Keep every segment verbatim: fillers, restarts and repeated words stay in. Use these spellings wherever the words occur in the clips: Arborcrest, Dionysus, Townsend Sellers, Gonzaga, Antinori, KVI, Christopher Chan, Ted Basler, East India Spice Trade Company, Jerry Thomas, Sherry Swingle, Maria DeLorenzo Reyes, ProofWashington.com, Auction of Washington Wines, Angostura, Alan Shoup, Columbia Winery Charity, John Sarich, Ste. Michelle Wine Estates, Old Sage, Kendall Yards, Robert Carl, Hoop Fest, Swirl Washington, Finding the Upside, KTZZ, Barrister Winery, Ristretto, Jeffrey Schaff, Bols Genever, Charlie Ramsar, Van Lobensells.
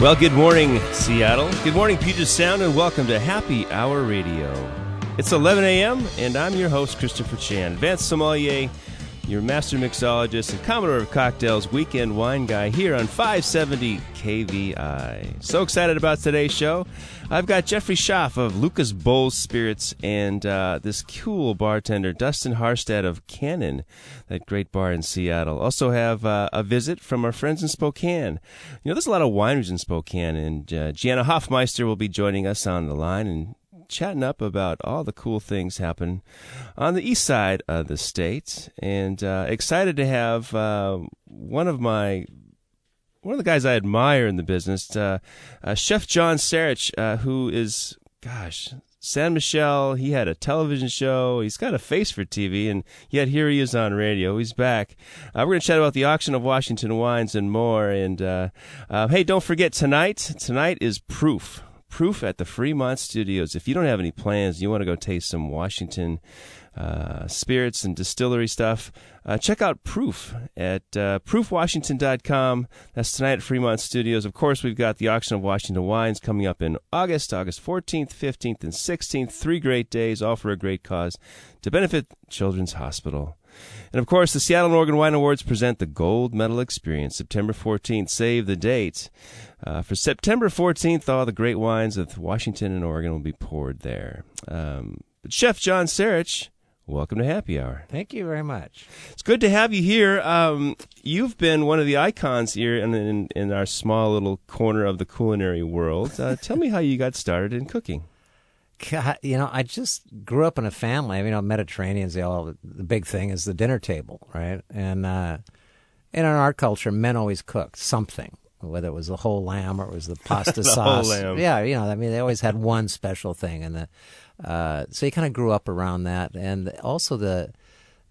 Well, good morning, Seattle. Good morning, Puget Sound, and welcome to Happy Hour Radio. It's eleven a.m., and I'm your host, Christopher Chan, advanced sommelier, your master mixologist, and commodore of cocktails, weekend wine guy here on five seventy K V I. So excited about today's show. I've got Jeffrey Schaff of Lucas Bols Spirits and uh, this cool bartender, Dustin Harstad of Cannon, that great bar in Seattle. Also have uh, a visit from our friends in Spokane. You know, there's a lot of wineries in Spokane, and uh, Gianna Hoffmeister will be joining us on the line and chatting up about all the cool things happen on the east side of the state, and uh, excited to have uh, one of my one of the guys I admire in the business, uh, uh, Chef John Sarich, uh, who is gosh, Ste. Michelle. He had a television show. He's got a face for T V, and yet here he is on radio. He's back. Uh, we're going to chat about the Auction of Washington Wines and more. And uh, uh, hey, don't forget tonight. Tonight is Proof. Proof at the Fremont Studios. If you don't have any plans, you want to go taste some Washington uh, spirits and distillery stuff, uh, check out Proof at uh, Proof Washington dot com. That's tonight at Fremont Studios. Of course, we've got the Auction of Washington Wines coming up in August, August fourteenth, fifteenth, and sixteenth. Three great days, all for a great cause to benefit Children's Hospital. And, of course, the Seattle and Oregon Wine Awards present the Gold Medal Experience, September fourteenth. Save the date. Uh, for September fourteenth, all the great wines of Washington and Oregon will be poured there. Um, but Chef John Sarich, welcome to Happy Hour. Thank you very much. It's good to have you here. Um, you've been one of the icons here in, in, in our small little corner of the culinary world. Uh, tell me how you got started in cooking. God, you know, I just grew up in a family. I mean, you know, Mediterraneans, they all, the big thing is the dinner table, right? And uh, in our culture, men always cooked something, whether it was the whole lamb or it was the pasta the sauce. Whole lamb. Yeah, you know, I mean, they always had one special thing. And the, uh, so you kind of grew up around that. And also the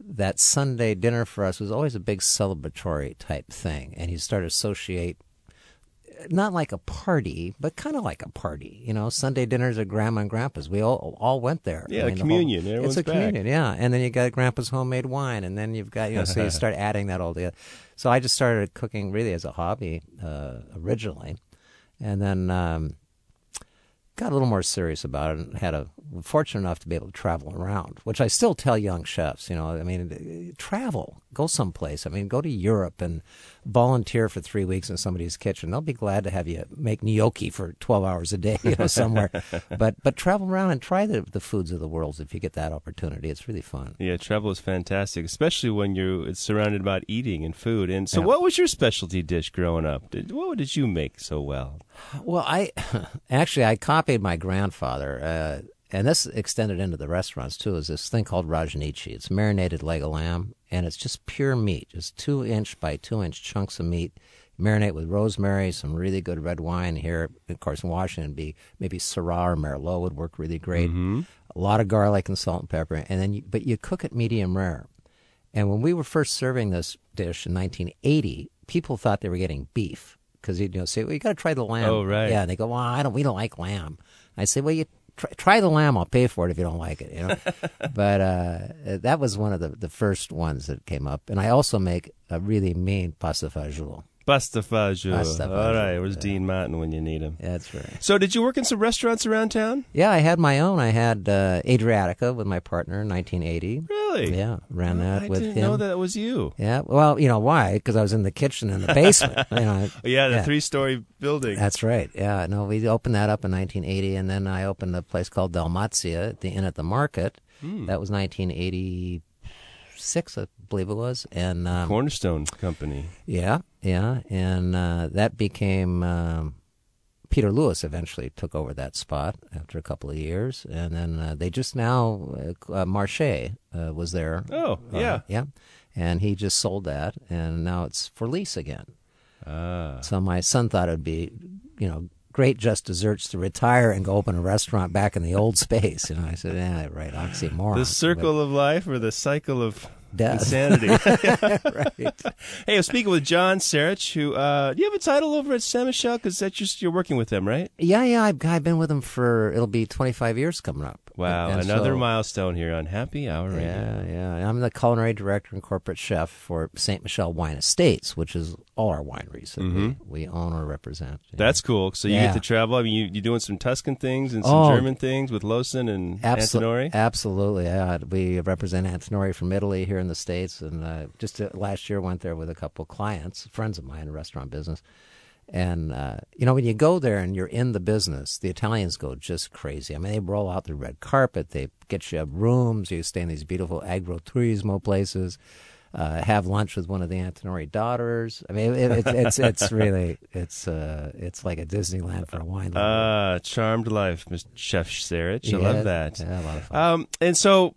that Sunday dinner for us was always a big celebratory type thing. And you start to associate, not like a party, but kind of like a party. You know, Sunday dinners at Grandma and Grandpa's. We all all went there. Yeah, I mean, the communion. Whole, it's a back. communion, yeah. And then you got Grandpa's homemade wine, and then you've got, you know, so you start adding that all together. So I just started cooking really as a hobby uh, originally, and then um, got a little more serious about it and had a fortunate enough to be able to travel around, which I still tell young chefs, you know, I mean, travel, go someplace. I mean, go to Europe and volunteer for three weeks in somebody's kitchen. They'll be glad to have you make gnocchi for twelve hours a day, you know, somewhere. but but travel around and try the, the foods of the world if you get that opportunity. It's really fun. Yeah, travel is fantastic, especially when you're it's surrounded by eating and food. And so yeah. What was your specialty dish growing up? Did, what did you make so well? Well, I actually, I copied my grandfather, uh, and this extended into the restaurants, too, is this thing called Rajnichi. It's marinated leg of lamb, and it's just pure meat, just two-inch by two-inch chunks of meat. Marinate with rosemary, some really good red wine here. Of course, in Washington, be maybe Syrah or Merlot would work really great. Mm-hmm. A lot of garlic and salt and pepper, and then you, but you cook it medium rare. And when we were first serving this dish in nineteen eighty, people thought they were getting beef because you'd you know, say, well, you got to try the lamb. Oh, right. Yeah, and they go, well, I don't, we don't like lamb. I say, well, you Try, try the lamb. I'll pay for it if you don't like it. You know, but uh, that was one of the, the first ones that came up. And I also make a really mean Bastafaggio. Bastafaggio. Bastafaggio. All right. It was yeah. Dean Martin when you need him. That's right. So did you work in some restaurants around town? Yeah, I had my own. I had uh, Adriatica with my partner in nineteen eighty. Really? Yeah. Ran that I with him. I didn't know that was you. Yeah. Well, you know why? Because I was in the kitchen in the basement. you know, yeah, the yeah. three-story building. That's right. Yeah. No, we opened that up in nineteen eighty, and then I opened a place called Dalmatia at the Inn at the Market. Mm. That was nineteen eighty-six, I believe it was. And um, Cornerstone Company. Yeah. Yeah, and uh, that became um, Peter Lewis eventually took over that spot after a couple of years. And then uh, they just now, uh, uh, Marché uh, was there. Oh, yeah. Uh, yeah, and he just sold that, and now it's for lease again. Ah. So my son thought it would be, you know, great just desserts to retire and go open a restaurant back in the old space. You know, I said, yeah, right, oxymoron. The circle but, of life or the cycle of death. Insanity. Right. Hey, I'm speaking with John Sarich, who, uh, do you have a title over at Ste. Michelle? Because that's just, you're working with them, right? Yeah, yeah, I've, I've been with them for, it'll be twenty-five years coming up. Wow, and another so, milestone here on Happy Hour Radio. Yeah, yeah. I'm the culinary director and corporate chef for Ste. Michelle Wine Estates, which is all our wineries that mm-hmm. we, we own or represent. Yeah. That's cool. So you yeah. get to travel. I mean, you, you're doing some Tuscan things and some oh, German things with Losin and abso- Antinori? Absolutely. Yeah. We represent Antinori from Italy here in the States. And uh, just uh, last year went there with a couple of clients, friends of mine in the restaurant business. And, uh, you know, when you go there and you're in the business, the Italians go just crazy. I mean, they roll out the red carpet. They get you rooms. You stay in these beautiful agroturismo places, uh, have lunch with one of the Antinori daughters. I mean, it, it, it's it's really, it's uh, it's like a Disneyland for a wine lover. Ah, uh, charmed life, Mister Chef Sarich. I yeah, love that. Yeah, a lot of fun. Um, and so...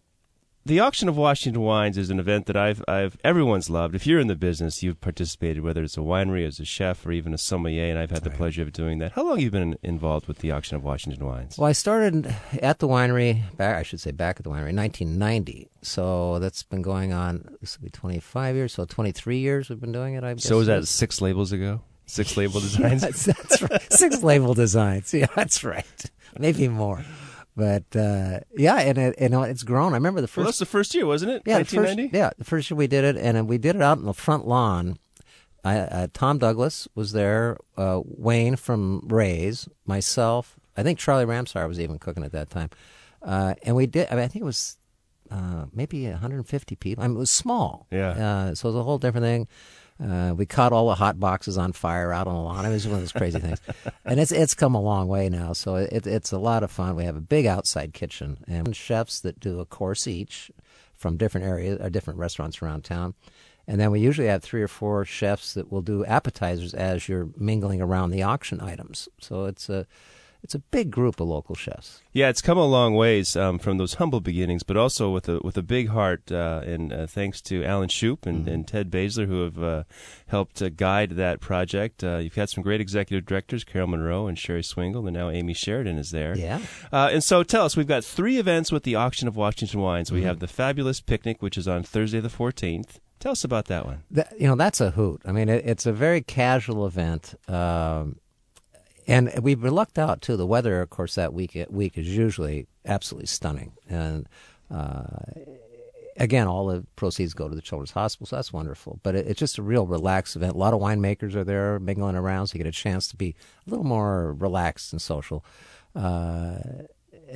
The Auction of Washington Wines is an event that I've, I've, everyone's loved. If you're in the business, you've participated, whether it's a winery, as a chef, or even a sommelier, and I've had the pleasure of doing that. How long have you been involved with the Auction of Washington Wines? Well, I started at the winery, back, I should say back at the winery, in nineteen ninety. So that's been going on, this will be twenty-five years, so twenty-three years we've been doing it, I guess. So was that six labels ago? Six label designs? Yes, that's right. Six label designs, yeah, that's right. Maybe more. But, uh, yeah, and it, and it's grown. I remember the first... Well, that's the first year, wasn't it? Yeah, nineteen ninety? The first, yeah, the first year we did it, and we did it out in the front lawn. I, uh, Tom Douglas was there, uh, Wayne from Ray's, myself. I think Charlie Ramsar was even cooking at that time. Uh, and we did, I mean, I think it was uh, maybe one hundred fifty people. I mean, it was small. Yeah. Uh, so it was a whole different thing. Uh, we caught all the hot boxes on fire out on the lawn. It was one of those crazy things. And it's it's come a long way now, so it, it's a lot of fun. We have a big outside kitchen and chefs that do a course each from different areas or different restaurants around town. And then we usually have three or four chefs that will do appetizers as you're mingling around the auction items. So it's a... It's a big group of local chefs. Yeah, it's come a long ways um, from those humble beginnings, but also with a with a big heart, uh, and uh, thanks to Alan Shoup and, mm-hmm. and Ted Basler, who have uh, helped uh, guide that project. Uh, you've had some great executive directors, Carol Monroe and Sherry Swingle, and now Amy Sheridan is there. Yeah. Uh, and so tell us, we've got three events with the Auction of Washington Wines. Mm-hmm. We have the Fabulous Picnic, which is on Thursday the fourteenth. Tell us about that one. That, you know, that's a hoot. I mean, it, it's a very casual event. Um And we were lucked out, too. The weather, of course, that week week is usually absolutely stunning. And, uh, again, all the proceeds go to the Children's Hospital, so that's wonderful. But it, it's just a real relaxed event. A lot of winemakers are there mingling around, so you get a chance to be a little more relaxed and social. Uh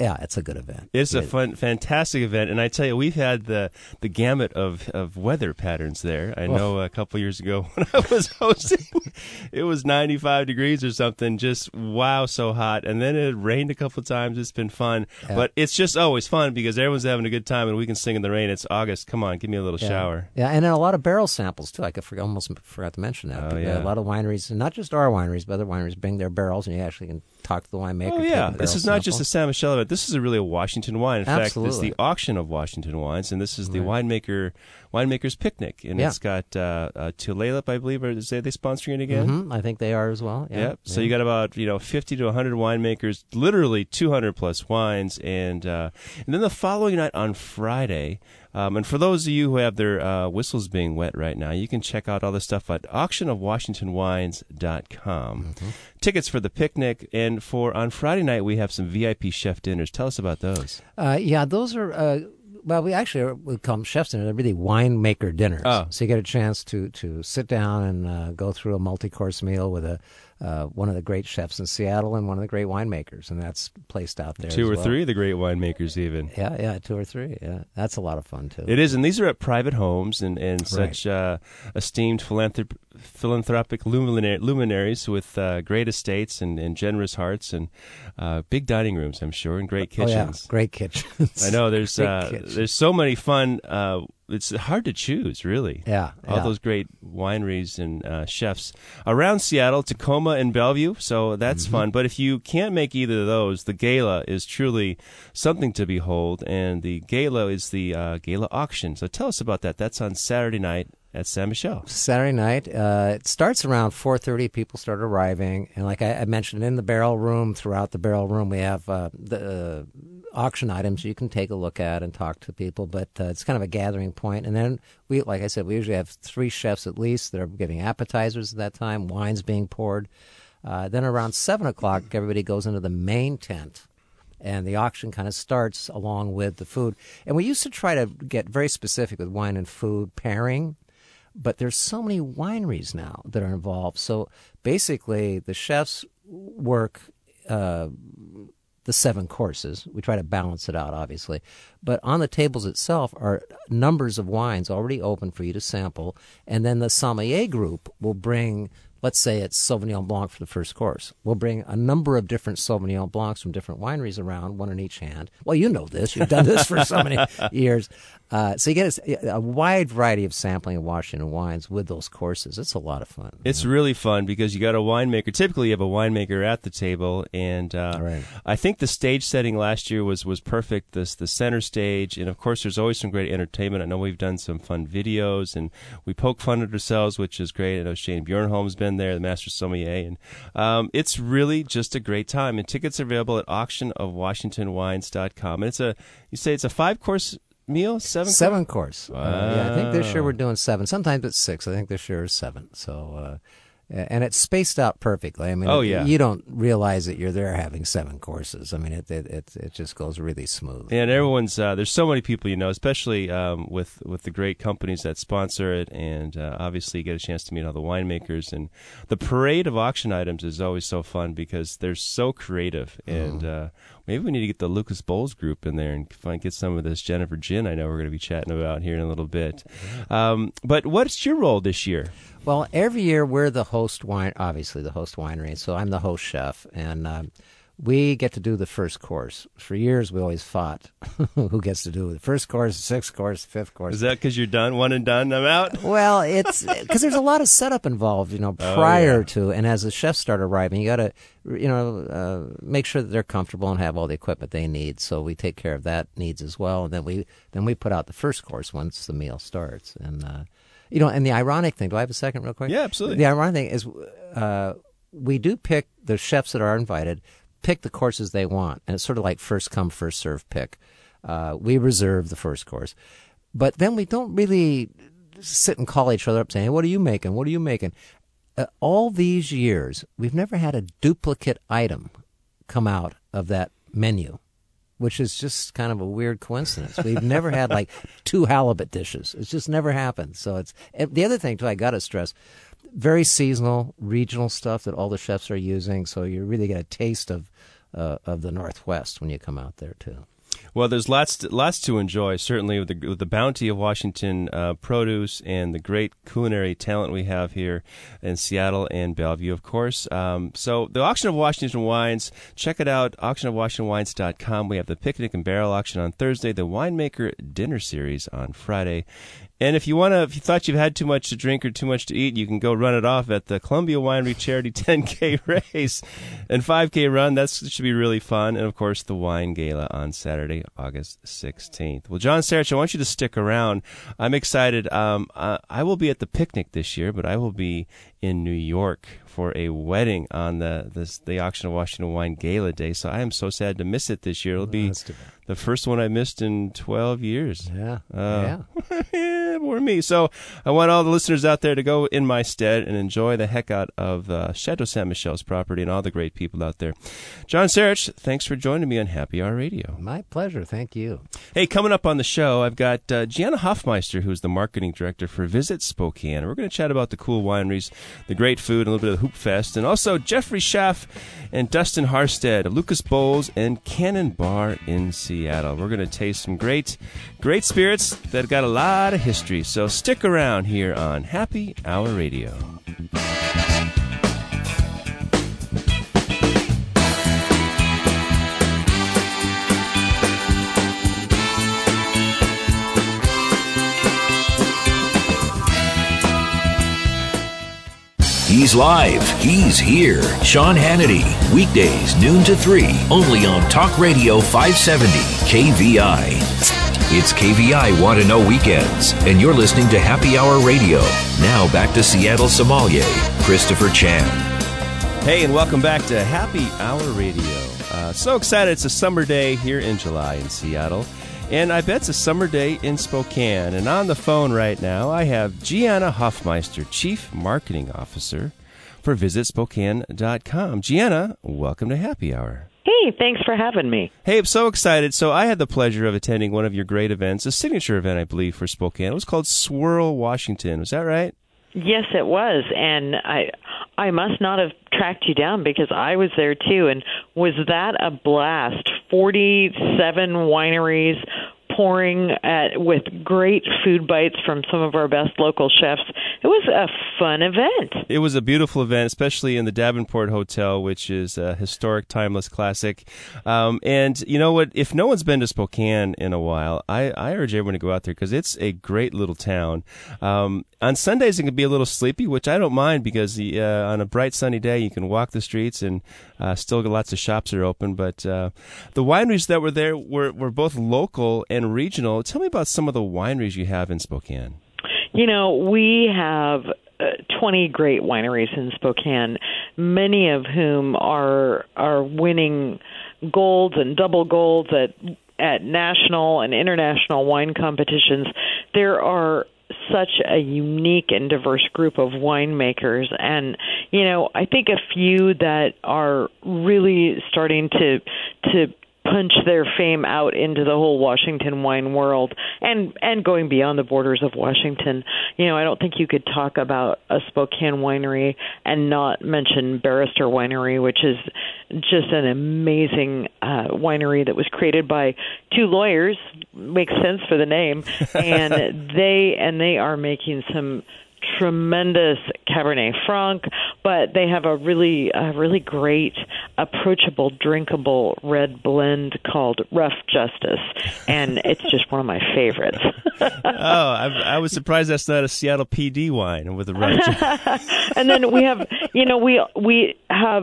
Yeah, it's a good event. It's a fun, fantastic event, and I tell you, we've had the the gamut of, of weather patterns there. I know a couple years ago when I was hosting, it was ninety-five degrees or something, just wow, so hot. And then it rained a couple of times. It's been fun, yeah. But it's just always fun because everyone's having a good time, and we can sing in the rain. It's August. Come on, give me a little yeah. shower. Yeah, and then a lot of barrel samples too. I could for, almost forgot to mention that. Oh, yeah. A lot of wineries, and not just our wineries, but other wineries bring their barrels, and you actually can talk to the winemaker. Oh yeah, this is not sample. Just a Ste. Michelle event. This is a really a Washington wine. In Absolutely. Fact, it's the Auction of Washington Wines, and this is the right. winemaker winemaker's picnic, and yeah. it's got uh, uh, Tulalip, I believe, or is they, they sponsoring it again? Mm-hmm. I think they are as well. Yeah. Yep. Yeah. So you got about you know fifty to a hundred winemakers, literally two hundred plus wines, and uh, and then the following night on Friday. Um, and for those of you who have their uh, whistles being wet right now, you can check out all this stuff at auction of washington wines dot com. Mm-hmm. Tickets for the picnic, and for on Friday night, we have some V I P chef dinners. Tell us about those. Uh, yeah, those are, uh, well, we actually we call them chef's dinners. They're really winemaker dinners. Oh. So you get a chance to, to sit down and uh, go through a multi-course meal with a Uh, one of the great chefs in Seattle and one of the great winemakers, and that's placed out there. Two or well. three of the great winemakers even. Yeah, yeah, two or three. Yeah, that's a lot of fun, too. It is, and these are at private homes and, and right. such uh, esteemed philanthrop- philanthropic luminar- luminaries with uh, great estates and, and generous hearts and uh, big dining rooms, I'm sure, and great kitchens. Oh, yeah, great kitchens. I know, there's uh, kitchen. there's so many fun uh it's hard to choose, really. Yeah. All yeah. those great wineries and uh, chefs around Seattle, Tacoma and Bellevue, so that's mm-hmm. fun. But if you can't make either of those, the gala is truly something to behold, and the gala is the uh, gala auction. So tell us about that. That's on Saturday night at Ste. Michelle. Saturday night. Uh, it starts around four thirty. People start arriving. And like I, I mentioned, in the barrel room, throughout the barrel room, we have uh, the uh, auction items you can take a look at and talk to people. But uh, it's kind of a gathering point. And then, we, like I said, we usually have three chefs at least that are giving appetizers at that time, wines being poured. Uh, then around seven o'clock, everybody goes into the main tent. And the auction kind of starts along with the food. And we used to try to get very specific with wine and food pairing. But there's so many wineries now that are involved. So basically, the chefs work uh, the seven courses. We try to balance it out, obviously. But on the tables itself are numbers of wines already open for you to sample. And then the sommelier group will bring, let's say it's Sauvignon Blanc for the first course. We'll bring a number of different Sauvignon Blancs from different wineries around, one in each hand. Well, you know this. You've done this for so many years. Uh, so you get a, a wide variety of sampling of Washington wines with those courses. It's a lot of fun. It's yeah. really fun because you got a winemaker. Typically, you have a winemaker at the table. And uh, right. I think the stage setting last year was, was perfect, this, the center stage. And, of course, there's always some great entertainment. I know we've done some fun videos, and we poke fun at ourselves, which is great. I know Shane Bjornholm's been there, the master sommelier, and um, it's really just a great time. And tickets are available at auction of washington wines dot com. And it's a you say it's a five course meal, seven seven course. course. Wow. Uh, yeah, I think this year we're doing seven. Sometimes it's six. I think this year is seven. So, uh, and it's spaced out perfectly. I mean, oh, it, yeah. you don't realize that you're there having seven courses. I mean, it it it, it just goes really smooth. And everyone's uh, there's so many people you know, especially um, with with the great companies that sponsor it, and uh, obviously you get a chance to meet all the winemakers. And the parade of auction items is always so fun because they're so creative and. Mm. Uh, Maybe we need to get the Lucas Bols group in there and find, get some of this Jennifer Gin I know we're going to be chatting about here in a little bit. Um, but what's your role this year? Well, every year we're the host wine, obviously the host winery. So I'm the host chef, and um, we get to do the first course. For years we always fought who gets to do the first course, the sixth course, the fifth course. Is that because you're done, one and done, I'm out? Well, it's because there's a lot of setup involved, you know, prior oh, yeah. to, and as the chefs start arriving, you got to, you know, uh, make sure that they're comfortable and have all the equipment they need. So we take care of that needs as well, and then we then we put out the first course once the meal starts. And uh, you know, and the ironic thing. Do I have a second, real quick? Yeah, absolutely. The ironic thing is, uh, we do pick the chefs that are invited, pick the courses they want, and it's sort of like first come, first serve pick. Uh, we reserve the first course, but then we don't really sit and call each other up saying, hey, "What are you making? What are you making?" Uh, all these years, we've never had a duplicate item come out of that menu, which is just kind of a weird coincidence. We've never had, like, two halibut dishes. It's just never happened. So it's the other thing, too, I got to stress, very seasonal, regional stuff that all the chefs are using. So you really get a taste of uh, of the Northwest when you come out there, too. Well, there's lots to, lots to enjoy, certainly with the, with the bounty of Washington uh, produce and the great culinary talent we have here in Seattle and Bellevue, of course. Um, so the Auction of Washington Wines, check it out, auction of washington wines dot com. We have the Picnic and Barrel Auction on Thursday, the Winemaker Dinner Series on Friday. And if you want to, if you thought you've had too much to drink or too much to eat, you can go run it off at the Columbia Winery Charity ten K race and five K run. That should be really fun. And, of course, the Wine Gala on Saturday, August sixteenth. Well, John Sarich, I want you to stick around. I'm excited. Um, I, I will be at the picnic this year, but I will be in New York for a wedding on the this, the Auction of Washington Wine Gala Day. So I am so sad to miss it this year. It'll be the first one I missed in twelve years. Yeah. Uh, yeah. yeah, or me. So I want all the listeners out there to go in my stead and enjoy the heck out of uh, Chateau Saint Michel's property and all the great people out there. John Sarich, thanks for joining me on Happy Hour Radio. My pleasure. Thank you. Hey, coming up on the show, I've got uh, Gianna Hoffmeister, who's the marketing director for Visit Spokane. We're going to chat about the cool wineries, the great food, and a little bit of the Hoop Fest, and also Jeffrey Schaff and Dustin Harstad of Lucas Bols and Cannon Bar in Seattle. We're going to taste some great, great spirits that got a lot of history. So stick around here on Happy Hour Radio. He's live. He's here. Sean Hannity. Weekdays, noon to three, only on Talk Radio five seventy K V I. It's K V I Want to Know Weekends, and you're listening to Happy Hour Radio. Now back to Seattle sommelier, Christopher Chan. Hey, and welcome back to Happy Hour Radio. Uh, so excited. It's a summer day here in July in Seattle. And I bet it's a summer day in Spokane. And on the phone right now, I have Gianna Hoffmeister, Chief Marketing Officer for Visit Spokane dot com. Gianna, welcome to Happy Hour. Hey, thanks for having me. Hey, I'm so excited. So I had the pleasure of attending one of your great events, a signature event, I believe, for Spokane. It was called Swirl Washington. Was that right? Yes, it was. And I I must not have tracked you down because I was there too. And was that a blast? forty-seven wineries pouring at, with great food bites from some of our best local chefs. It was a fun event. It was a beautiful event, especially in the Davenport Hotel, which is a historic, timeless classic. Um, and you know what? If no one's been to Spokane in a while, I, I urge everyone to go out there because it's a great little town. Um, on Sundays, it can be a little sleepy, which I don't mind because the, uh, on a bright, sunny day, you can walk the streets and uh, still lots of shops are open. But uh, the wineries that were there were, were both local and regional. Tell me about some of the wineries you have in Spokane. You know, we have uh, twenty great wineries in Spokane, many of whom are are winning golds and double golds at at national and international wine competitions. There are such a unique and diverse group of winemakers, and you know, I think a few that are really starting to to punch their fame out into the whole Washington wine world and, and going beyond the borders of Washington. You know, I don't think you could talk about a Spokane winery and not mention Barrister Winery, which is just an amazing uh, winery that was created by two lawyers. Makes sense for the name. And they and they are making some tremendous Cabernet Franc, but they have a really, a really great, approachable, drinkable red blend called Rough Justice, and it's just one of my favorites. oh, I, I was surprised that's not a Seattle P D wine with a Rough Justice. And then we have, you know, we we have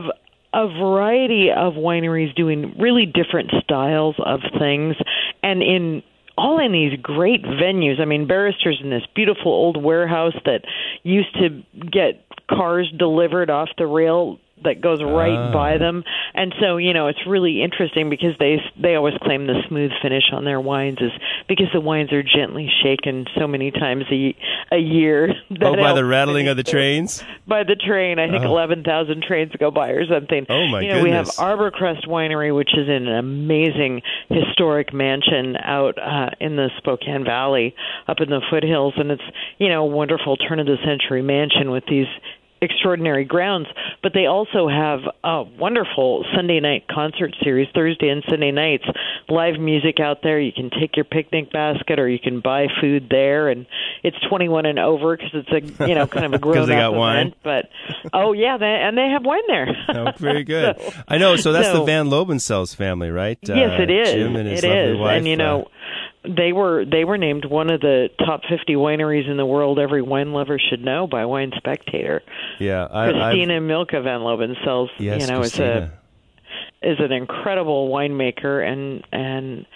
a variety of wineries doing really different styles of things, and in all in these great venues. I mean, Barrister's in this beautiful old warehouse that used to get cars delivered off the rail that goes right uh. by them. And so, you know, it's really interesting because they they always claim the smooth finish on their wines is because the wines are gently shaken so many times a, a year. That oh, by the rattling of the trains? By the train. I think oh. eleven thousand trains go by or something. Oh, my goodness. You know, goodness. We have Arborcrest Winery, which is in an amazing historic mansion out uh, in the Spokane Valley, up in the foothills. And it's, you know, a wonderful turn-of-the-century mansion with these extraordinary grounds, but they also have a wonderful Sunday night concert series, Thursday and Sunday nights, live music out there. You can take your picnic basket or you can buy food there, and it's twenty-one and over because it's a, you know, kind of a grown-up event. Wine. But, oh, yeah, they, and they have wine there. Oh, very good. so, I know, so that's so, the Van Lobensells family, right? Yes, uh, it is. Jim and his it lovely is. Wife. And, you know, They were they were named one of the top fifty wineries in the world every wine lover should know by Wine Spectator. Yeah, I, Christina I've, Milka Van Lobensells, yes, you know, Christina. is a is an incredible winemaker, and and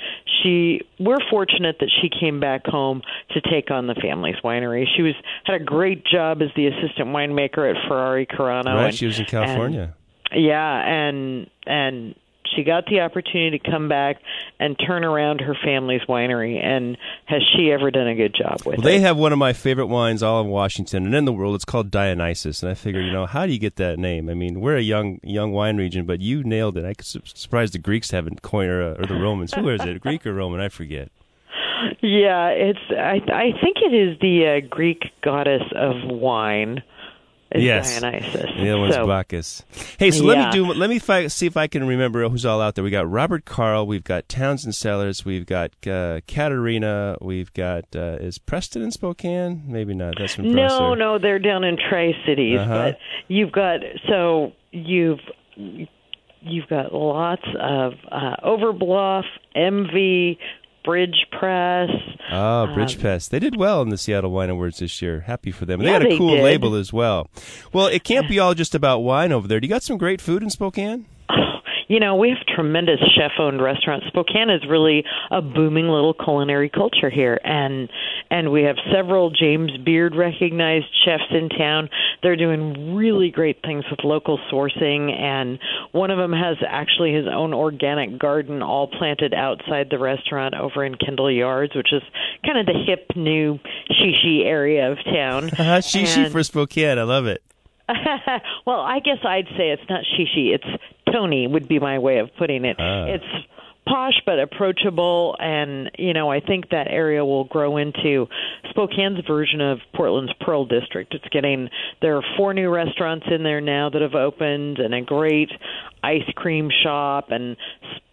she we're fortunate that she came back home to take on the family's winery. She was had a great job as the assistant winemaker at Ferrari Carano. Right, and, she was in California. And, yeah, and and. She got the opportunity to come back and turn around her family's winery, and has she ever done a good job with well, it? They have one of my favorite wines all in Washington and in the world. It's called Dionysus, and I figure, you know, how do you get that name? I mean, we're a young young wine region, but you nailed it. I'm surprised the Greeks haven't coined, or, or the Romans. Who is it, Greek or Roman? I forget. Yeah, it's. I, I think it is the uh, Greek goddess of wine. It's yes, Dionysus. The other one's so, Bacchus. Hey, so let yeah. me do. Let me fi- see if I can remember who's all out there. We got Robert Carl. We've got Townsend Sellers. We've got uh, Katerina. We've got uh, is Preston in Spokane? Maybe not. That's from no, Preston. no. They're down in Tri-Cities. Uh-huh. But you've got so you've you've got lots of uh, Overbluff, M V. Bridge Press. Oh, Bridge um, Press. They did well in the Seattle Wine Awards this year. Happy for them. And yeah, they had a cool did. label as well. Well, it can't be all just about wine over there. Do you got some great food in Spokane? You know, we have tremendous chef-owned restaurants. Spokane is really a booming little culinary culture here, and and we have several James Beard-recognized chefs in town. They're doing really great things with local sourcing, and one of them has actually his own organic garden all planted outside the restaurant over in Kendall Yards, which is kind of the hip, new, shishi area of town. Shishi and- for Spokane. I love it. Well, I guess I'd say it's not shishi. It's Tony would be my way of putting it. Uh. It's posh but approachable, and, you know, I think that area will grow into Spokane's version of Portland's Pearl District. It's getting, there are four new restaurants in there now that have opened, and a great ice cream shop, and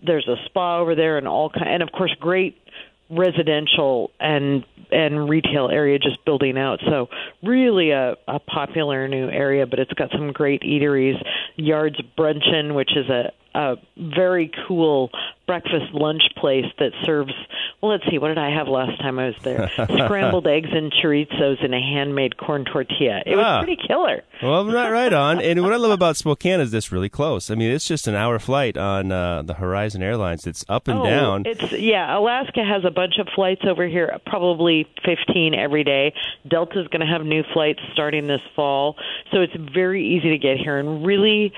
there's a spa over there, and all kind, and of course, great residential and and retail area just building out. So really a, a popular new area, but it's got some great eateries. Yards Brunchin, which is a, a very cool breakfast lunch place that serves, well, let's see, what did I have last time I was there? Scrambled eggs and chorizos in a handmade corn tortilla. It was ah, pretty killer. Well, right, right on. And what I love about Spokane is this really close. I mean, it's just an hour flight on uh, the Horizon Airlines. It's up and oh, down. It's yeah, Alaska has a bunch of flights over here, probably fifteen every day. Delta's going to have new flights starting this fall. So it's very easy to get here, and really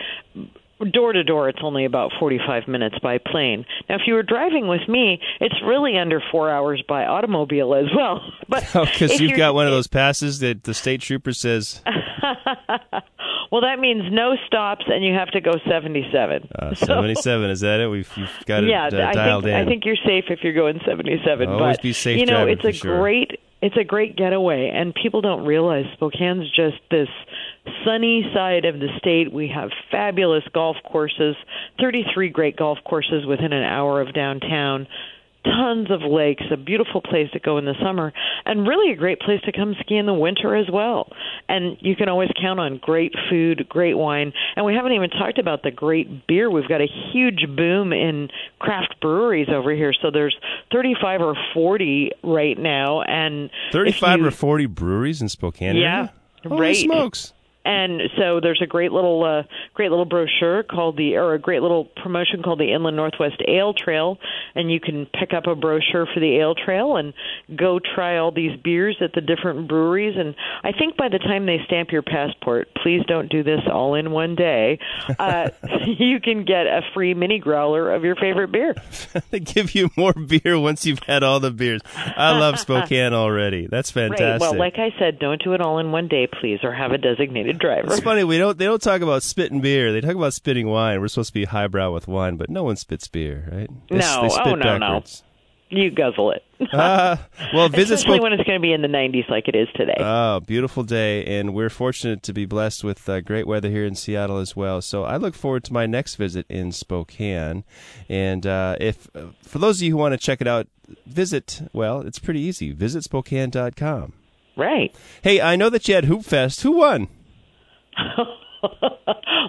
door-to-door, it's only about forty-five minutes by plane. Now, if you were driving with me, it's really under four hours by automobile as well. Because oh, you've got one of those passes that the state trooper says. Well, that means no stops, and you have to go seventy-seven. Uh, so, seventy-seven, is that it? We've you've got it yeah, uh, dialed I think, in. I think you're safe if you're going seventy-seven. Always but, be safe you know, driving, it's a sure. great, it's a great getaway, and people don't realize Spokane's just this sunny side of the state. We have fabulous golf courses, thirty-three great golf courses within an hour of downtown, tons of lakes, a beautiful place to go in the summer, and really a great place to come ski in the winter as well. And you can always count on great food, great wine, and we haven't even talked about the great beer. We've got a huge boom in craft breweries over here, so there's thirty-five or forty right now. And thirty-five you, or forty breweries in Spokane? Yeah. Holy right. smokes. And so there's a great little, uh, great little brochure called the, or a great little promotion called the Inland Northwest Ale Trail, and you can pick up a brochure for the Ale Trail and go try all these beers at the different breweries. And I think by the time they stamp your passport, please don't do this all in one day, uh, you can get a free mini growler of your favorite beer. They give you more beer once you've had all the beers. I love Spokane already. That's fantastic. Right. Well, like I said, don't do it all in one day, please, or have a designated driver. It's funny, we don't they don't talk about spitting beer. They talk about spitting wine. We're supposed to be highbrow with wine, but no one spits beer, right? They, no, they spit oh no, backwards. no, you guzzle it. uh, well, visit especially Spok- when it's going to be in the nineties, like it is today. Oh, beautiful day, and we're fortunate to be blessed with uh, great weather here in Seattle as well. So I look forward to my next visit in Spokane, and uh, if uh, for those of you who want to check it out, visit. Well, it's pretty easy. Visit Spokane dot com. Right. Hey, I know that you had Hoop Fest. Who won?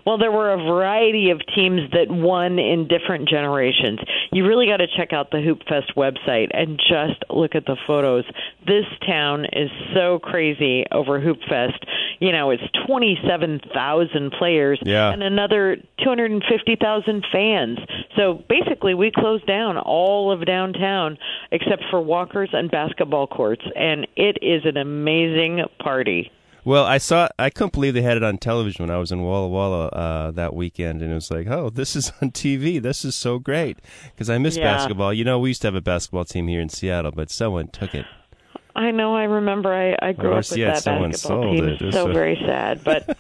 Well, there were a variety of teams that won in different generations. You really got to check out the Hoop Fest website and just look at the photos. This town is so crazy over Hoop Fest. You know, it's twenty-seven thousand players yeah. and another two hundred fifty thousand fans. So basically, we closed down all of downtown except for walkers and basketball courts, and it is an amazing party. Well, I saw. I couldn't believe they had it on television when I was in Walla Walla uh, that weekend, and it was like, oh, this is on T V. This is so great, because I miss yeah. basketball. You know, we used to have a basketball team here in Seattle, but someone took it. I know. I remember. I, I grew course, up with yeah, that basketball team. It. It's so a... very sad, but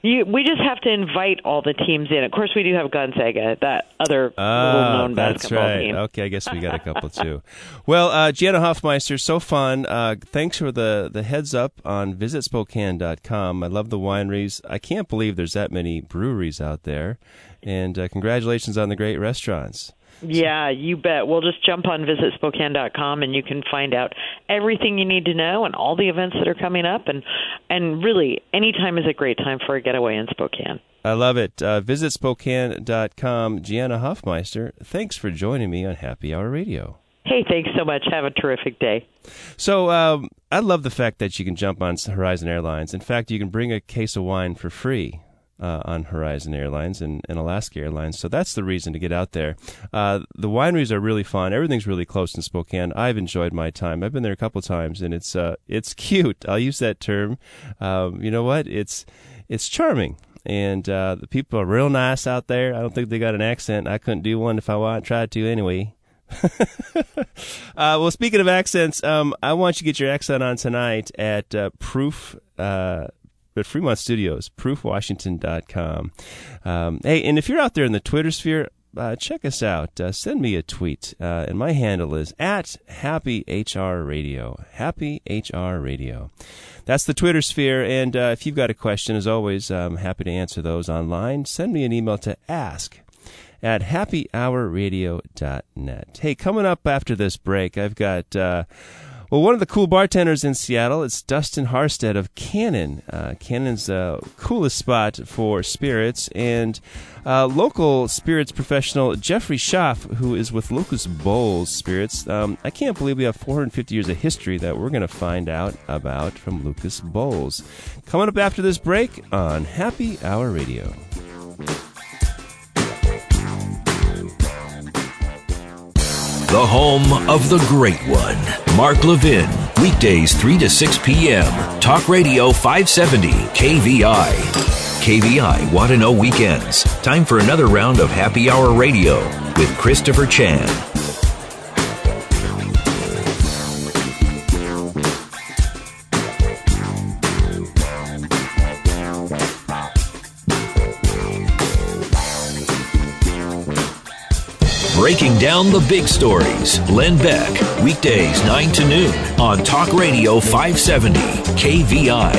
you, we just have to invite all the teams in. Of course, we do have Gonzaga, that other oh, little-known basketball right. team. Okay, I guess we got a couple too. Well, uh, Gianna Hoffmeister, so fun. Uh, thanks for the, the heads up on visit spokane dot com. I love the wineries. I can't believe there's that many breweries out there, and uh, congratulations on the great restaurants. Yeah, you bet. We'll just jump on visit spokane dot com, and you can find out everything you need to know and all the events that are coming up. And and really, any time is a great time for a getaway in Spokane. I love it. Uh, visit spokane dot com. Gianna Hoffmeister, thanks for joining me on Happy Hour Radio. Hey. Hey, thanks so much. Have a terrific day. So um, I love the fact that you can jump on Horizon Airlines. In fact, you can bring a case of wine for free uh, on Horizon Airlines and, and Alaska Airlines. So that's the reason to get out there. Uh, the wineries are really fun. Everything's really close in Spokane. I've enjoyed my time. I've been there a couple times, and it's uh, it's cute. I'll use that term. Um, you know what? It's it's charming. And uh, the people are real nice out there. I don't think they got an accent. I couldn't do one if I tried to anyway. uh, well, speaking of accents, um, I want you to get your accent on tonight at uh, Proof, uh, at Fremont Studios, proof washington dot com. Um, hey, and if you're out there in the Twitter sphere, uh, check us out. Uh, send me a tweet, uh, and my handle is at Happy H R Radio. Happy H R Radio. That's the Twitter sphere, and uh, if you've got a question, as always, I'm happy to answer those online. Send me an email to ask at happy hour radio dot net. Hey, coming up after this break, I've got, uh, well, one of the cool bartenders in Seattle. It's Dustin Harstad of Cannon. Uh, Cannon's the uh, coolest spot for spirits. And uh, local spirits professional Jeffrey Schaff, who is with Lucas Bols Spirits. Um, I can't believe we have four hundred fifty years of history that we're going to find out about from Lucas Bols. Coming up after this break on Happy Hour Radio. The home of the great one. Mark Levin, weekdays three to six p.m. Talk Radio five seventy, K V I. K V I Want to Know Weekends. Time for another round of Happy Hour Radio with Christopher Chan. Breaking down the big stories. Len Beck, weekdays nine to noon on Talk Radio five seventy, K V I.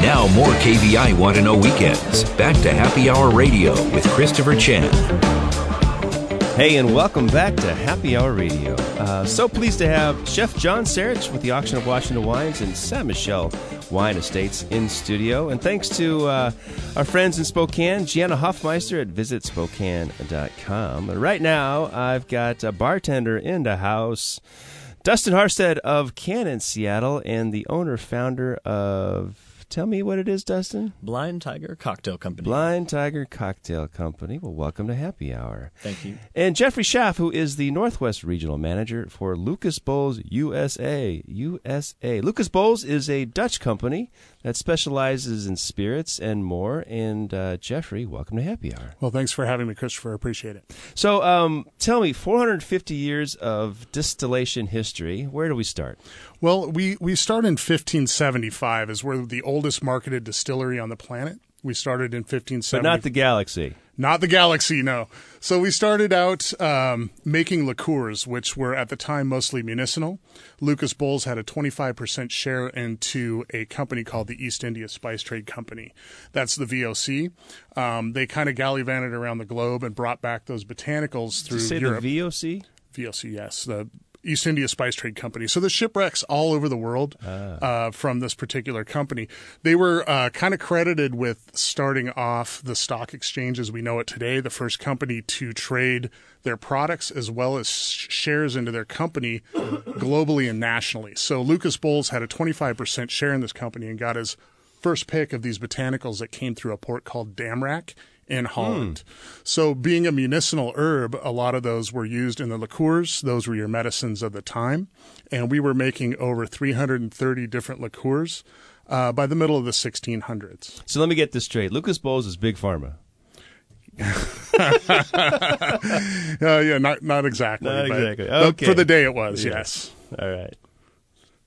Now more K V I Want to Know Weekends. Back to Happy Hour Radio with Christopher Chan. Hey, and welcome back to Happy Hour Radio. Uh, so pleased to have Chef John Sarich with the Auction of Washington Wines and Ste. Michelle Wine Estates in studio. And thanks to uh, our friends in Spokane, Gianna Hoffmeister at visit spokane dot com. And right now, I've got a bartender in the house, Dustin Harstad of Cannon, Seattle, and the owner-founder of... Tell me what it is, Dustin. Blind Tiger Cocktail Company. Blind Tiger Cocktail Company. Well, welcome to Happy Hour. Thank you. And Jeffrey Schaff, who is the Northwest Regional Manager for Lucas Bols U S A. U S A. Lucas Bols is a Dutch company that specializes in spirits and more. And uh, Jeffrey, welcome to Happy Hour. Well, thanks for having me, Christopher. I appreciate it. So um, tell me, four hundred fifty years of distillation history. Where do we start? Well, we, we start in fifteen seventy-five as we're the oldest marketed distillery on the planet. We started in fifteen seventy-five. But not the galaxy. Not the galaxy, no. So we started out um, making liqueurs, which were at the time mostly municipal. Lucas Bols had a twenty-five percent share into a company called the East India Spice Trade Company. That's the V O C. Um, they kind of gallivanted around the globe and brought back those botanicals through Europe. Did you say Europe. The V O C? V O C, yes. The East India Spice Trade Company. So there's shipwrecks all over the world ah. uh, from this particular company. They were uh, kind of credited with starting off the stock exchange as we know it today, the first company to trade their products as well as shares into their company globally and nationally. So Lucas Bols had a twenty-five percent share in this company and got his first pick of these botanicals that came through a port called Damrak in Holland. Mm. So being a medicinal herb, a lot of those were used in the liqueurs. Those were your medicines of the time. And we were making over three hundred thirty different liqueurs uh, by the middle of the sixteen hundreds. So let me get this straight. Lucas Bols is big pharma. uh, yeah, not, not exactly. Not exactly. Okay. For the day it was, yes. yes. All right.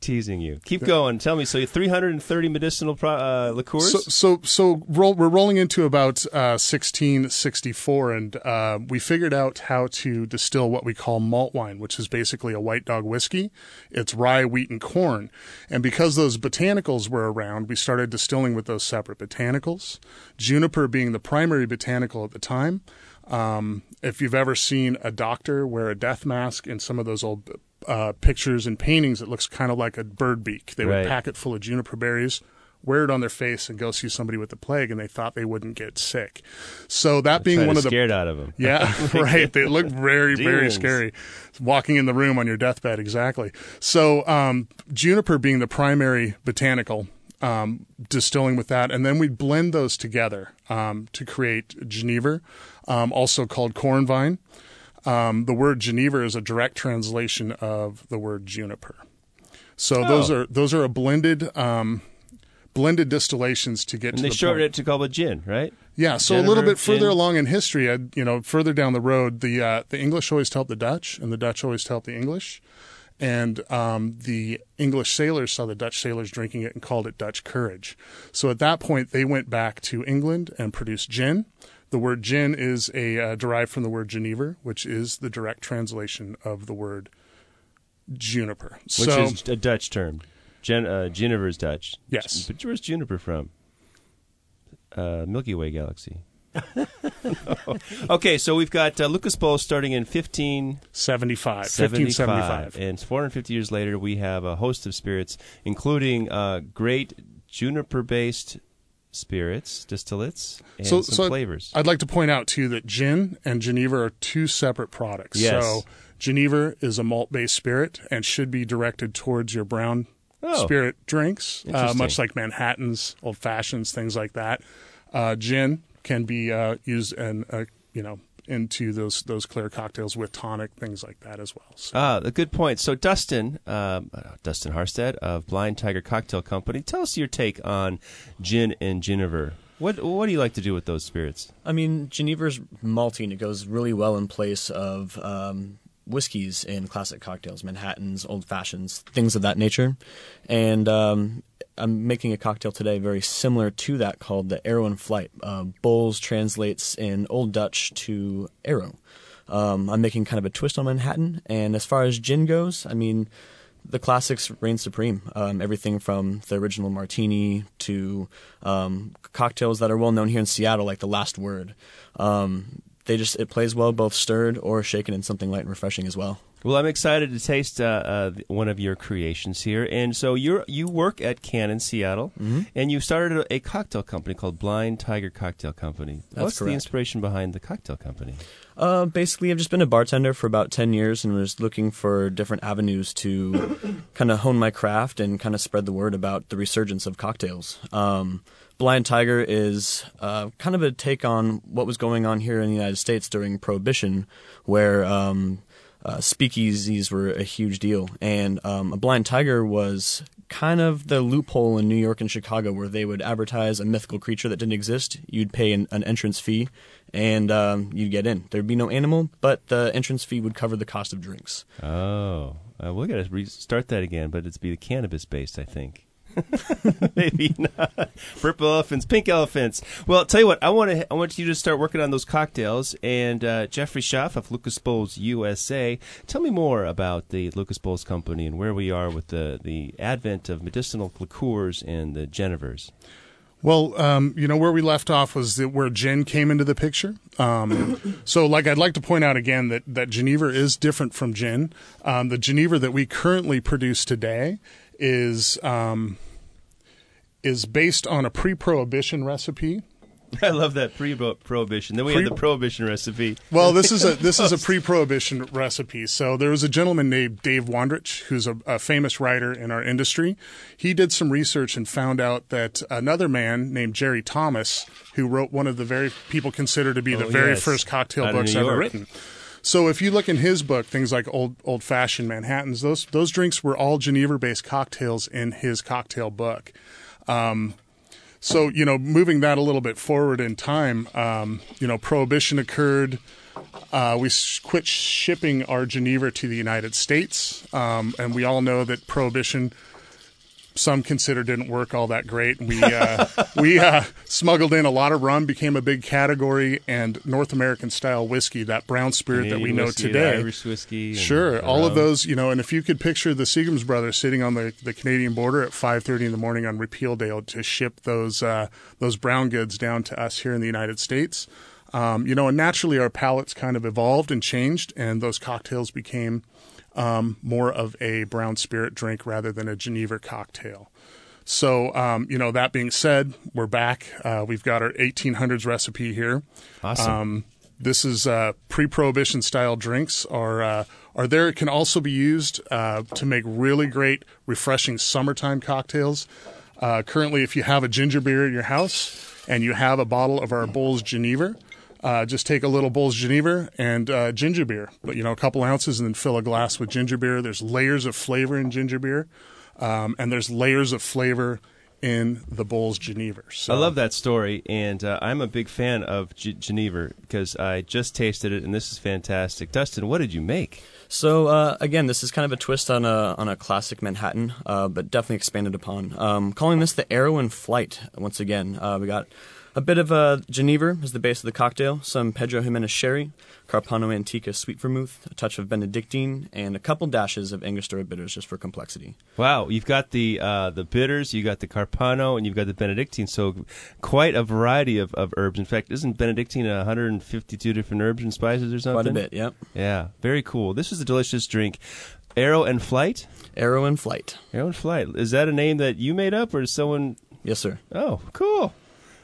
Teasing you. Keep going. Tell me. So three hundred thirty medicinal pro- uh, liqueurs? So so, so roll, we're rolling into about uh, sixteen sixty-four, and uh, we figured out how to distill what we call malt wine, which is basically a white dog whiskey. It's rye, wheat, and corn. And because those botanicals were around, we started distilling with those separate botanicals, juniper being the primary botanical at the time. Um, if you've ever seen a doctor wear a death mask in some of those old uh, pictures and paintings, it looks kind of like a bird beak. They right. would pack it full of juniper berries wear it on their face and go see somebody with the plague, and they thought they wouldn't get sick. So that I'm being one of the scared out of them. Yeah, right. They look very, very scary. Walking in the room on your deathbed, exactly. So um, juniper being the primary botanical, um, distilling with that, and then we blend those together um, to create Genever, um, also called corn vine. Um, the word Genever is a direct translation of the word juniper. So oh. those are those are a blended um, blended distillations to get and to the point. And they shortened it to call it gin, right? Yeah, so Genever, a little bit further gin. along in history, you know, further down the road, the uh, the English always helped the Dutch, and the Dutch always helped the English. And um, the English sailors saw the Dutch sailors drinking it and called it Dutch courage. So at that point, they went back to England and produced gin. The word gin is a uh, derived from the word Genever, which is the direct translation of the word juniper. Which so, is a Dutch term. Gen, uh, Genever is Dutch. Yes. But where's juniper from? Uh, Milky Way galaxy. No. Okay, so we've got uh, Lucas Bols starting in fifteen seventy-five. fifteen seventy-five. And four hundred fifty years later, we have a host of spirits, including uh, great juniper-based spirits, distillates, and so, some so flavors. I'd like to point out, too, that gin and Genever are two separate products. Yes. So Genever is a malt-based spirit and should be directed towards your brown oh. spirit drinks, uh, much like Manhattans, Old Fashions, things like that. Uh, gin can be uh, used and uh, you know, into those those clear cocktails with tonic, things like that as well. So. Ah, a good point. So Dustin, um, Dustin Harstad of Blind Tiger Cocktail Company, tell us your take on gin and Genever. What what do you like to do with those spirits? I mean, Genever's malty, and it goes really well in place of um, whiskeys in classic cocktails, Manhattans, Old Fashions, things of that nature. And um, I'm making a cocktail today very similar to that called the Arrow in Flight. Uh, Bols translates in Old Dutch to arrow. Um, I'm making kind of a twist on Manhattan. And as far as gin goes, I mean, the classics reign supreme. Um, everything from the original martini to um, cocktails that are well known here in Seattle, like the Last Word. Um, they just it plays well both stirred or shaken in something light and refreshing as well. Well, I'm excited to taste uh, uh, one of your creations here. And so you you work at Cannon, Seattle, mm-hmm. and you started a, a cocktail company called Blind Tiger Cocktail Company. That's What's correct. the inspiration behind the cocktail company? Uh, basically, I've just been a bartender for about ten years and was looking for different avenues to kind of hone my craft and kind of spread the word about the resurgence of cocktails. Um, Blind Tiger is uh, kind of a take on what was going on here in the United States during Prohibition, where Um, Uh, speakeasies were a huge deal, and um, a Blind Tiger was kind of the loophole in New York and Chicago where they would advertise a mythical creature that didn't exist. You'd pay an, an entrance fee, and um, you'd get in. There'd be no animal, but the entrance fee would cover the cost of drinks. Oh, uh, we've got to restart that again, but it's be cannabis-based, I think. Maybe not. Purple elephants, pink elephants. Well, I'll tell you what, I want to. I want you to start working on those cocktails. And uh, Jeffrey Schaff of Lucas Bols U S A, tell me more about the Lucas Bols Company and where we are with the, the advent of medicinal liqueurs and the Genevers. Well, um, you know, where we left off was that where gin came into the picture. Um, so, like, I'd like to point out again that, that Genever is different from gin. Um, the Genever that we currently produce today is um, is based on a pre-prohibition recipe. I love that pre-prohibition. Then we pre- have the prohibition recipe. Well, this is a this is a pre-prohibition recipe. So there was a gentleman named Dave Wandrich, who's a, a famous writer in our industry. He did some research and found out that another man named Jerry Thomas, who wrote one of the very people consider to be oh, the very yes. first cocktail Out books ever written. So if you look in his book, things like Old Old Fashioned, Manhattans, those those drinks were all Genever-based cocktails in his cocktail book. Um, so, you know, moving that a little bit forward in time, um, you know, Prohibition occurred. Uh, we quit shipping our Genever to the United States, um, and we all know that Prohibition, some consider, didn't work all that great. We uh, we uh, smuggled in a lot of rum, became a big category, and North American-style whiskey, that brown spirit Canadian that we know whiskey, today. Irish whiskey. Sure, all rum. Of those, you know, and if you could picture the Seagram's brothers sitting on the, the Canadian border at five thirty in the morning on repeal day to ship those, uh, those brown goods down to us here in the United States, um, you know, and naturally our palates kind of evolved and changed, and those cocktails became Um, more of a brown spirit drink rather than a Genever cocktail. So, um, you know, that being said, we're back. Uh, we've got our eighteen hundreds recipe here. Awesome. Um, this is uh, pre-prohibition style drinks are uh, are there. It can also be used uh, to make really great, refreshing summertime cocktails. Uh, currently, if you have a ginger beer in your house and you have a bottle of our Bols Genever, uh, just take a little Bols Genever and uh, ginger beer, but you know, a couple ounces, and then fill a glass with ginger beer. There's layers of flavor in ginger beer. Um, and there's layers of flavor in the Bols Genever. So. I love that story, and uh, I'm a big fan of G- Genever because I just tasted it, and this is fantastic. Dustin, what did you make? So, uh, again, this is kind of a twist on a on a classic Manhattan, uh, but definitely expanded upon. Um, calling this the Arrow in Flight, once again. Uh, we got a bit of uh, Genever as the base of the cocktail, some Pedro Ximenez sherry, Carpano Antica sweet vermouth, a touch of Benedictine, and a couple dashes of Angostura bitters just for complexity. Wow, you've got the uh, the bitters, you got the Carpano, and you've got the Benedictine, so quite a variety of, of herbs. In fact, isn't Benedictine one hundred fifty-two different herbs and spices or something? Quite a bit, yep. Yeah, very cool. This is a delicious drink. Arrow and Flight? Arrow and Flight. Arrow and Flight. Is that a name that you made up, or is someone... Yes, sir. Oh, cool.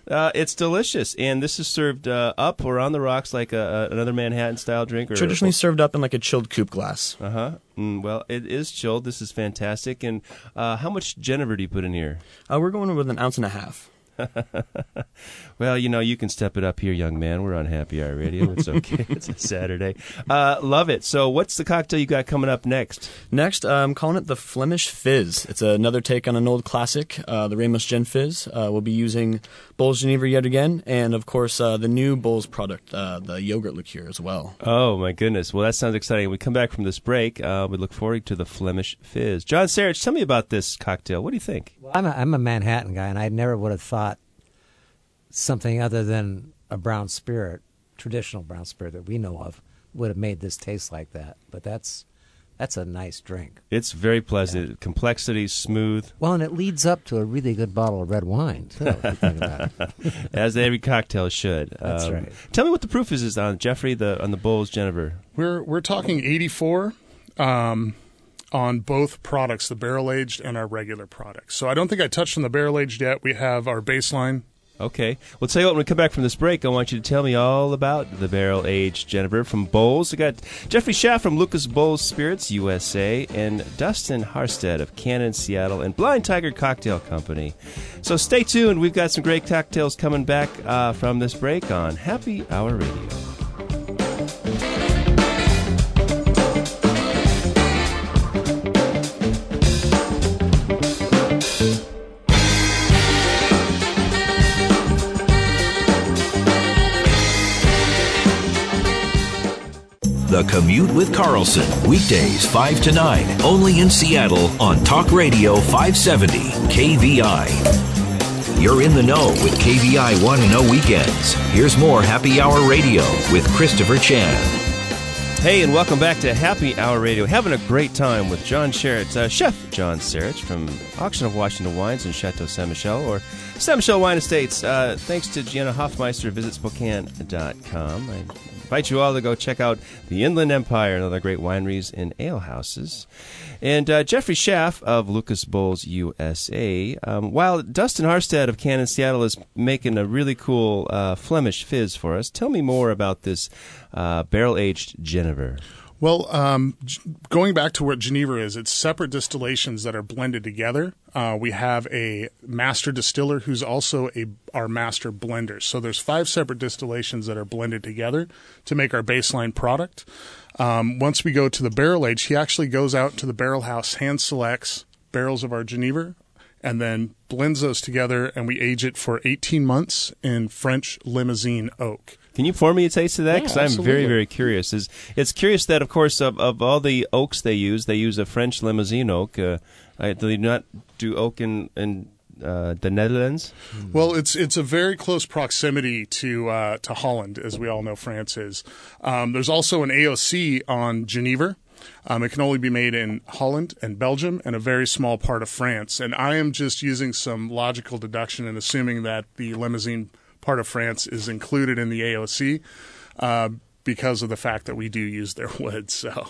Uh, it's delicious, and this is served uh, up or on the rocks like a, a, another Manhattan-style drink. Or, Traditionally or, served up in like a chilled coupe glass. Uh-huh. Mm, well, it is chilled. This is fantastic. And uh, how much Genever do you put in here? Uh, we're going with an ounce and a half. Well, you know, you can step it up here, young man. We're on Happy Hour Radio. It's okay. It's a Saturday. Uh, love it. So what's the cocktail you got coming up next? Next, uh, I'm calling it the Flemish Fizz. It's another take on an old classic, uh, the Ramos Gin Fizz. Uh, we'll be using Bols Genever yet again, and, of course, uh, the new Bols product, uh, the yogurt liqueur as well. Oh, my goodness. Well, that sounds exciting. When we come back from this break, uh, we look forward to the Flemish Fizz. John Sarich, tell me about this cocktail. What do you think? Well, I'm a, I'm a Manhattan guy, and I never would have thought something other than a brown spirit, traditional brown spirit that we know of, would have made this taste like that. But that's that's a nice drink. It's very pleasant. Yeah. Complexity, smooth. Well, and it leads up to a really good bottle of red wine, too, if you think about it. As every cocktail should. That's um, right. Tell me what the proof is, is on, Jeffrey, the on the Bols Genever. We're, we're talking eighty-four um, on both products, the barrel-aged and our regular products. So I don't think I touched on the barrel-aged yet. We have our baseline. Okay. Well, tell you what, when we come back from this break, I want you to tell me all about the barrel-aged Genever from Bols. We got Jeffrey Schaff from Lucas Bols Spirits U S A and Dustin Harstad of Cannon, Seattle, and Blind Tiger Cocktail Company. So stay tuned. We've got some great cocktails coming back uh, from this break on Happy Hour Radio. The Commute with Carlson, weekdays five to nine, only in Seattle on Talk Radio five seventy K V I. You're in the know with K V I Want to Know Weekends. Here's more Happy Hour Radio with Christopher Chan. Hey, and welcome back to Happy Hour Radio. Having a great time with John Sarich, uh, Chef John Sarich from Auction of Washington Wines in Chateau Saint Michel, or Saint Michelle Wine Estates. Uh, thanks to Gianna Hoffmeister of Visit Spokane dot com. I invite you all to go check out the Inland Empire and other great wineries and alehouses. And uh, Jeffrey Schaff of Lucas Bols U S A, um, while Dustin Harstad of Cannon, Seattle is making a really cool uh, Flemish fizz for us. Tell me more about this uh, barrel-aged Genever. Well, um, going back to what Genever is, it's separate distillations that are blended together. Uh, we have a master distiller who's also a our master blender. So there's five separate distillations that are blended together to make our baseline product. Um, once we go to the barrel age, he actually goes out to the barrel house, hand selects barrels of our Genever, and then blends those together, and we age it for eighteen months in French Limousine oak. Can you pour me a taste of that? Because yeah, I'm very, very curious. It's, it's curious that, of course, of, of all the oaks they use, they use a French Limousine oak. Uh, I, do they not do oak in, in uh, the Netherlands? Well, it's it's a very close proximity to uh, to Holland, as we all know France is. Um, there's also an A O C on Genever. Um, it can only be made in Holland and Belgium and a very small part of France. And I am just using some logical deduction and assuming that the Limousine part of France is included in the A O C uh, because of the fact that we do use their wood. So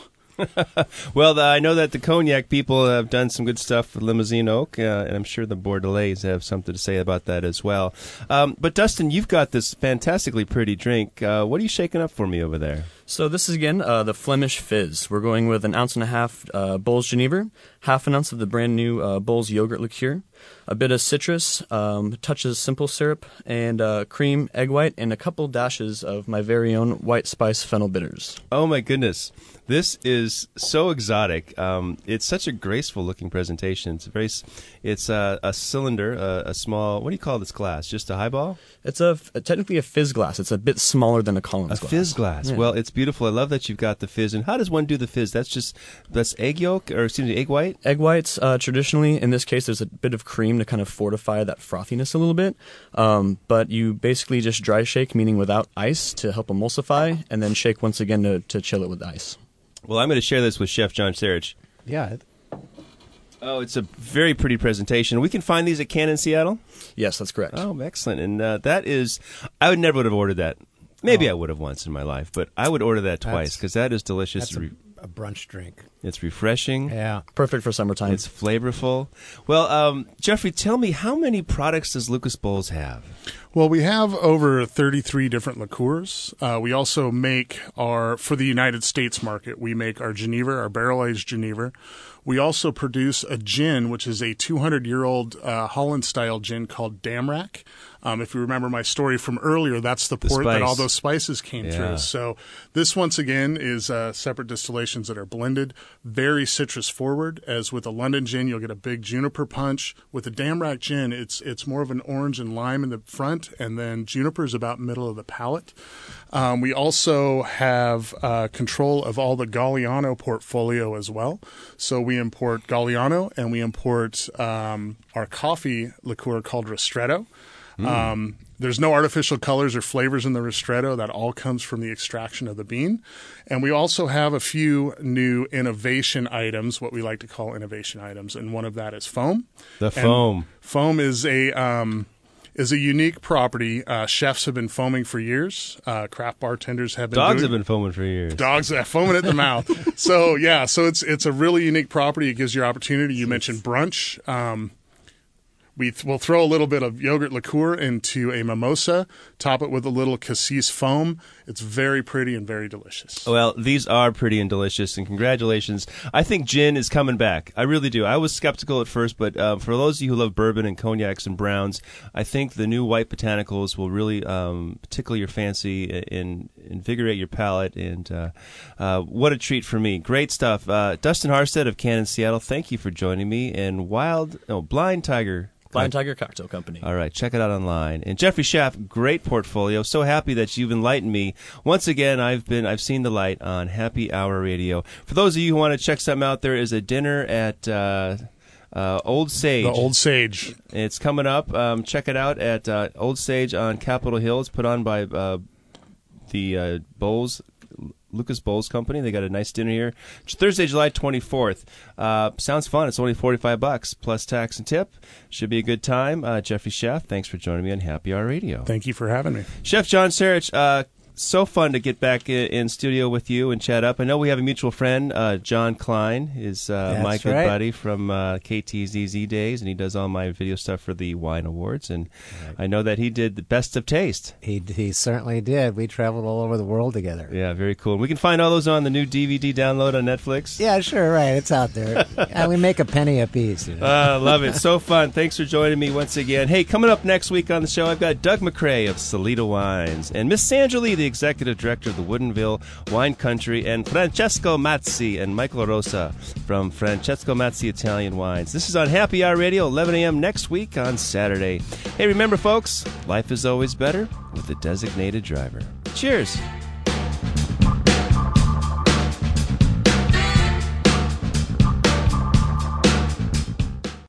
Well, the, I know that the cognac people have done some good stuff with Limousine Oak, uh, and I'm sure the Bordelais have something to say about that as well. Um, but, Dustin, you've got this fantastically pretty drink. Uh, what are you shaking up for me over there? So this is, again, uh, the Flemish Fizz. We're going with an ounce and a half uh, Bols Genever, half an ounce of the brand-new uh, Bols yogurt liqueur, a bit of citrus, um, touches of simple syrup, and uh, cream, egg white, and a couple dashes of my very own white spice fennel bitters. Oh, my goodness. This is so exotic. Um, it's such a graceful-looking presentation. It's, very, it's uh, a cylinder, uh, a small, what do you call this glass? Just a highball? It's a, technically a fizz glass. It's a bit smaller than a Collins glass. A fizz glass. Yeah. Well, it's beautiful. I love that you've got the fizz. And how does one do the fizz? That's just that's egg yolk, or excuse me, egg white? Egg whites, uh, traditionally. In this case, there's a bit of cream to kind of fortify that frothiness a little bit. Um, but you basically just dry shake, meaning without ice, to help emulsify, and then shake once again to, to chill it with ice. Well, I'm going to share this with Chef John Sarich. Yeah, Oh, it's a very pretty presentation. We can find these at Cannon, Seattle? Yes, that's correct. Oh, excellent. And uh, that is, I would never would have ordered that. Maybe oh. I would have once in my life, but I would order that twice because that is delicious. That's a, a brunch drink. It's refreshing. Yeah. Perfect for summertime. It's flavorful. Well, um, Jeffrey, tell me, how many products does Lucas Bols have? Well, we have over thirty-three different liqueurs. Uh, we also make our, for the United States market, we make our Genever, our barrel-aged Genever. We also produce a gin, which is a two hundred year old uh, Holland-style gin called Damrak. Um, if you remember my story from earlier, that's the port the that all those spices came yeah. through. So this, once again, is uh, separate distillations that are blended, very citrus-forward. As with a London gin, you'll get a big juniper punch. With a Damrak gin, it's it's more of an orange and lime in the front, and then juniper is about middle of the palate. Um, we also have uh, control of all the Galliano portfolio as well. So we import Galliano, and we import um, our coffee liqueur called Ristretto. Mm. Um, there's no artificial colors or flavors in the Ristretto. That all comes from the extraction of the bean. And we also have a few new innovation items, what we like to call innovation items, and one of that is foam. The and foam. Foam is a... Um, is a unique property. Uh, chefs have been foaming for years. Uh, craft bartenders have been Dogs doing, have been foaming for years. Dogs are foaming at the mouth. So, yeah, so it's it's a really unique property. It gives you opportunity. You mentioned brunch. Um, we th- we'll throw a little bit of yogurt liqueur into a mimosa, top it with a little cassis foam. It's very pretty and very delicious. Well, these are pretty and delicious, and congratulations. I think gin is coming back. I really do. I was skeptical at first, but uh, for those of you who love bourbon and cognacs and browns, I think the new white botanicals will really um, tickle your fancy and invigorate your palate, and uh, uh, what a treat for me. Great stuff. Uh, Dustin Harstad of Cannon, Seattle, thank you for joining me, and Wild, no, Blind Tiger... Blind Tiger Cocktail Company. All right, check it out online. And Jeffrey Schaff, great portfolio. So happy that you've enlightened me. Once again, I've been I've seen the light on Happy Hour Radio. For those of you who want to check something out, there is a dinner at uh, uh, Old Sage. The Old Sage. It's coming up. Um, check it out at uh, Old Sage on Capitol Hill. It's put on by uh, the uh, Bols. Lucas Bols Company. They got a nice dinner here. Thursday, July twenty-fourth. Uh, sounds fun. It's only forty-five bucks plus tax and tip. Should be a good time. Uh, Jeffrey Schaff, thanks for joining me on Happy Hour Radio. Thank you for having me. Chef John Sarich, uh, so fun to get back in, in studio with you and chat up. I know we have a mutual friend, uh, John Klein, his uh, my good right. buddy from uh, K T Z Z days, and he does all my video stuff for the Wine Awards. And right. I know that he did the Best of Taste. He he certainly did. We traveled all over the world together. Yeah, very cool. We can find all those on the new D V D download on Netflix. Yeah, sure, right. It's out there. uh, we make a penny apiece. You know? uh, love it. So fun. Thanks for joining me once again. Hey, coming up next week on the show, I've got Doug McRae of Salida Wines and Miss Sanjali, the Executive Director of the Woodinville Wine Country, and Francesco Mazzi and Michael Rosa from Francesco Mazzi Italian Wines. This is on Happy Hour Radio, eleven a.m. next week on Saturday. Hey, remember, folks, life is always better with a designated driver. Cheers.